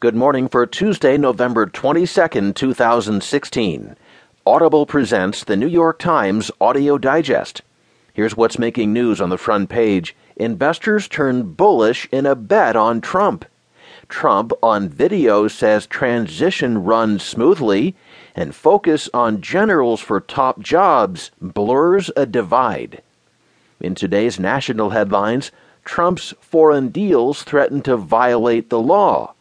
Good morning for Tuesday, November 22, 2016. Audible presents The New York Times Audio Digest. Here's what's making news on the front page. Investors turn bullish in a bet on Trump. Trump on video says transition runs smoothly, and focus on generals for top jobs blurs a divide. In today's national headlines, Trump's foreign deals threaten to violate the law.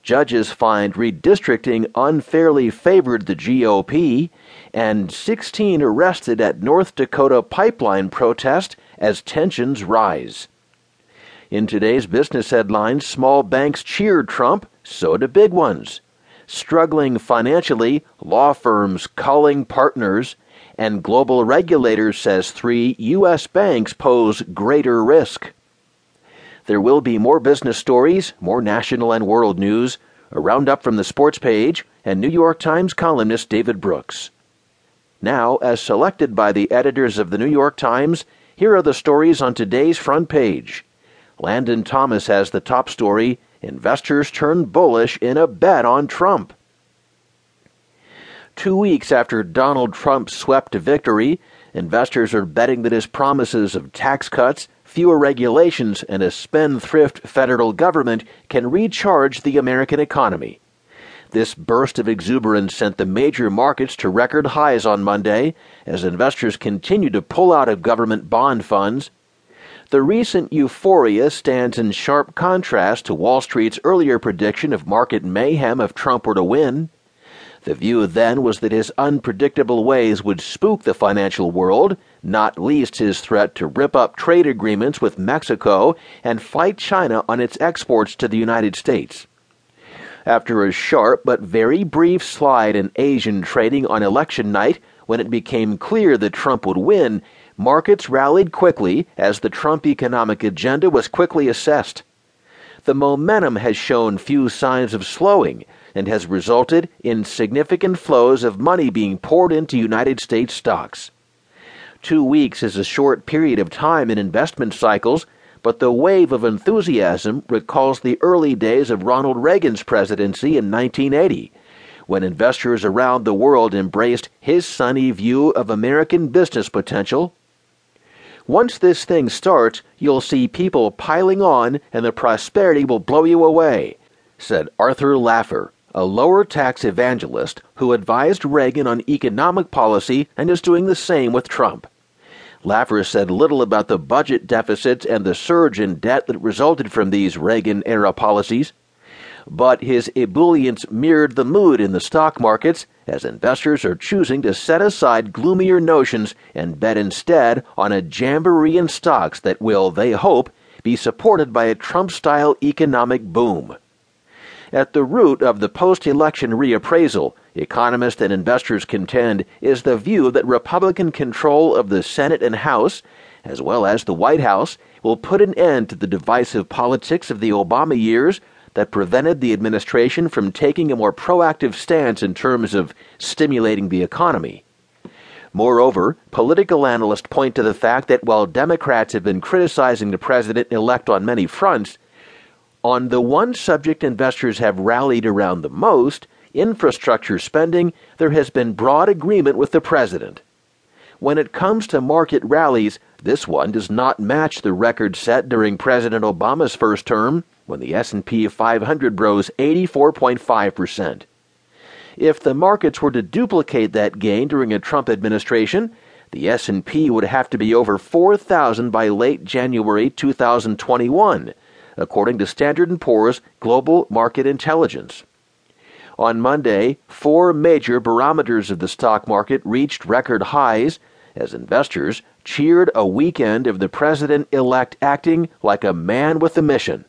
Judges find redistricting unfairly favored the GOP, and 16 arrested at North Dakota pipeline protest as tensions rise. In today's business headlines, small banks cheer Trump, so do big ones. Struggling financially, law firms culling partners, and global regulator says 3 U.S. banks pose greater risk. There will be more business stories, more national and world news, a roundup from the sports page, and New York Times columnist David Brooks. Now, as selected by the editors of the New York Times, here are the stories on today's front page. Landon Thomas has the top story, Investors Turn Bullish in a Bet on Trump. 2 weeks after Donald Trump swept to victory, investors are betting that his promises of tax cuts, fewer regulations, and a spendthrift federal government can recharge the American economy. This burst of exuberance sent the major markets to record highs on Monday as investors continue to pull out of government bond funds. The recent euphoria stands in sharp contrast to Wall Street's earlier prediction of market mayhem if Trump were to win. The view then was that his unpredictable ways would spook the financial world, not least his threat to rip up trade agreements with Mexico and fight China on its exports to the United States. After a sharp but very brief slide in Asian trading on election night, when it became clear that Trump would win, markets rallied quickly as the Trump economic agenda was quickly assessed. The momentum has shown few signs of slowing and has resulted in significant flows of money being poured into United States stocks. 2 weeks is a short period of time in investment cycles, but the wave of enthusiasm recalls the early days of Ronald Reagan's presidency in 1980, when investors around the world embraced his sunny view of American business potential. Once this thing starts, you'll see people piling on and the prosperity will blow you away, said Arthur Laffer, a lower tax evangelist who advised Reagan on economic policy and is doing the same with Trump. Laffer said little about the budget deficits and the surge in debt that resulted from these Reagan-era policies, but his ebullience mirrored the mood in the stock markets as investors are choosing to set aside gloomier notions and bet instead on a jamboree in stocks that will, they hope, be supported by a Trump-style economic boom. At the root of the post-election reappraisal, economists and investors contend, is the view that Republican control of the Senate and House, as well as the White House, will put an end to the divisive politics of the Obama years that prevented the administration from taking a more proactive stance in terms of stimulating the economy. Moreover, political analysts point to the fact that while Democrats have been criticizing the president-elect on many fronts, on the one subject investors have rallied around the most, infrastructure spending, there has been broad agreement with the president. When it comes to market rallies, this one does not match the record set during President Obama's first term, when the S&P 500 rose 84.5%. If the markets were to duplicate that gain during a Trump administration, the S&P would have to be over 4,000 by late January 2021, according to Standard & Poor's Global Market Intelligence. On Monday, 4 major barometers of the stock market reached record highs as investors cheered a weekend of the president-elect acting like a man with a mission.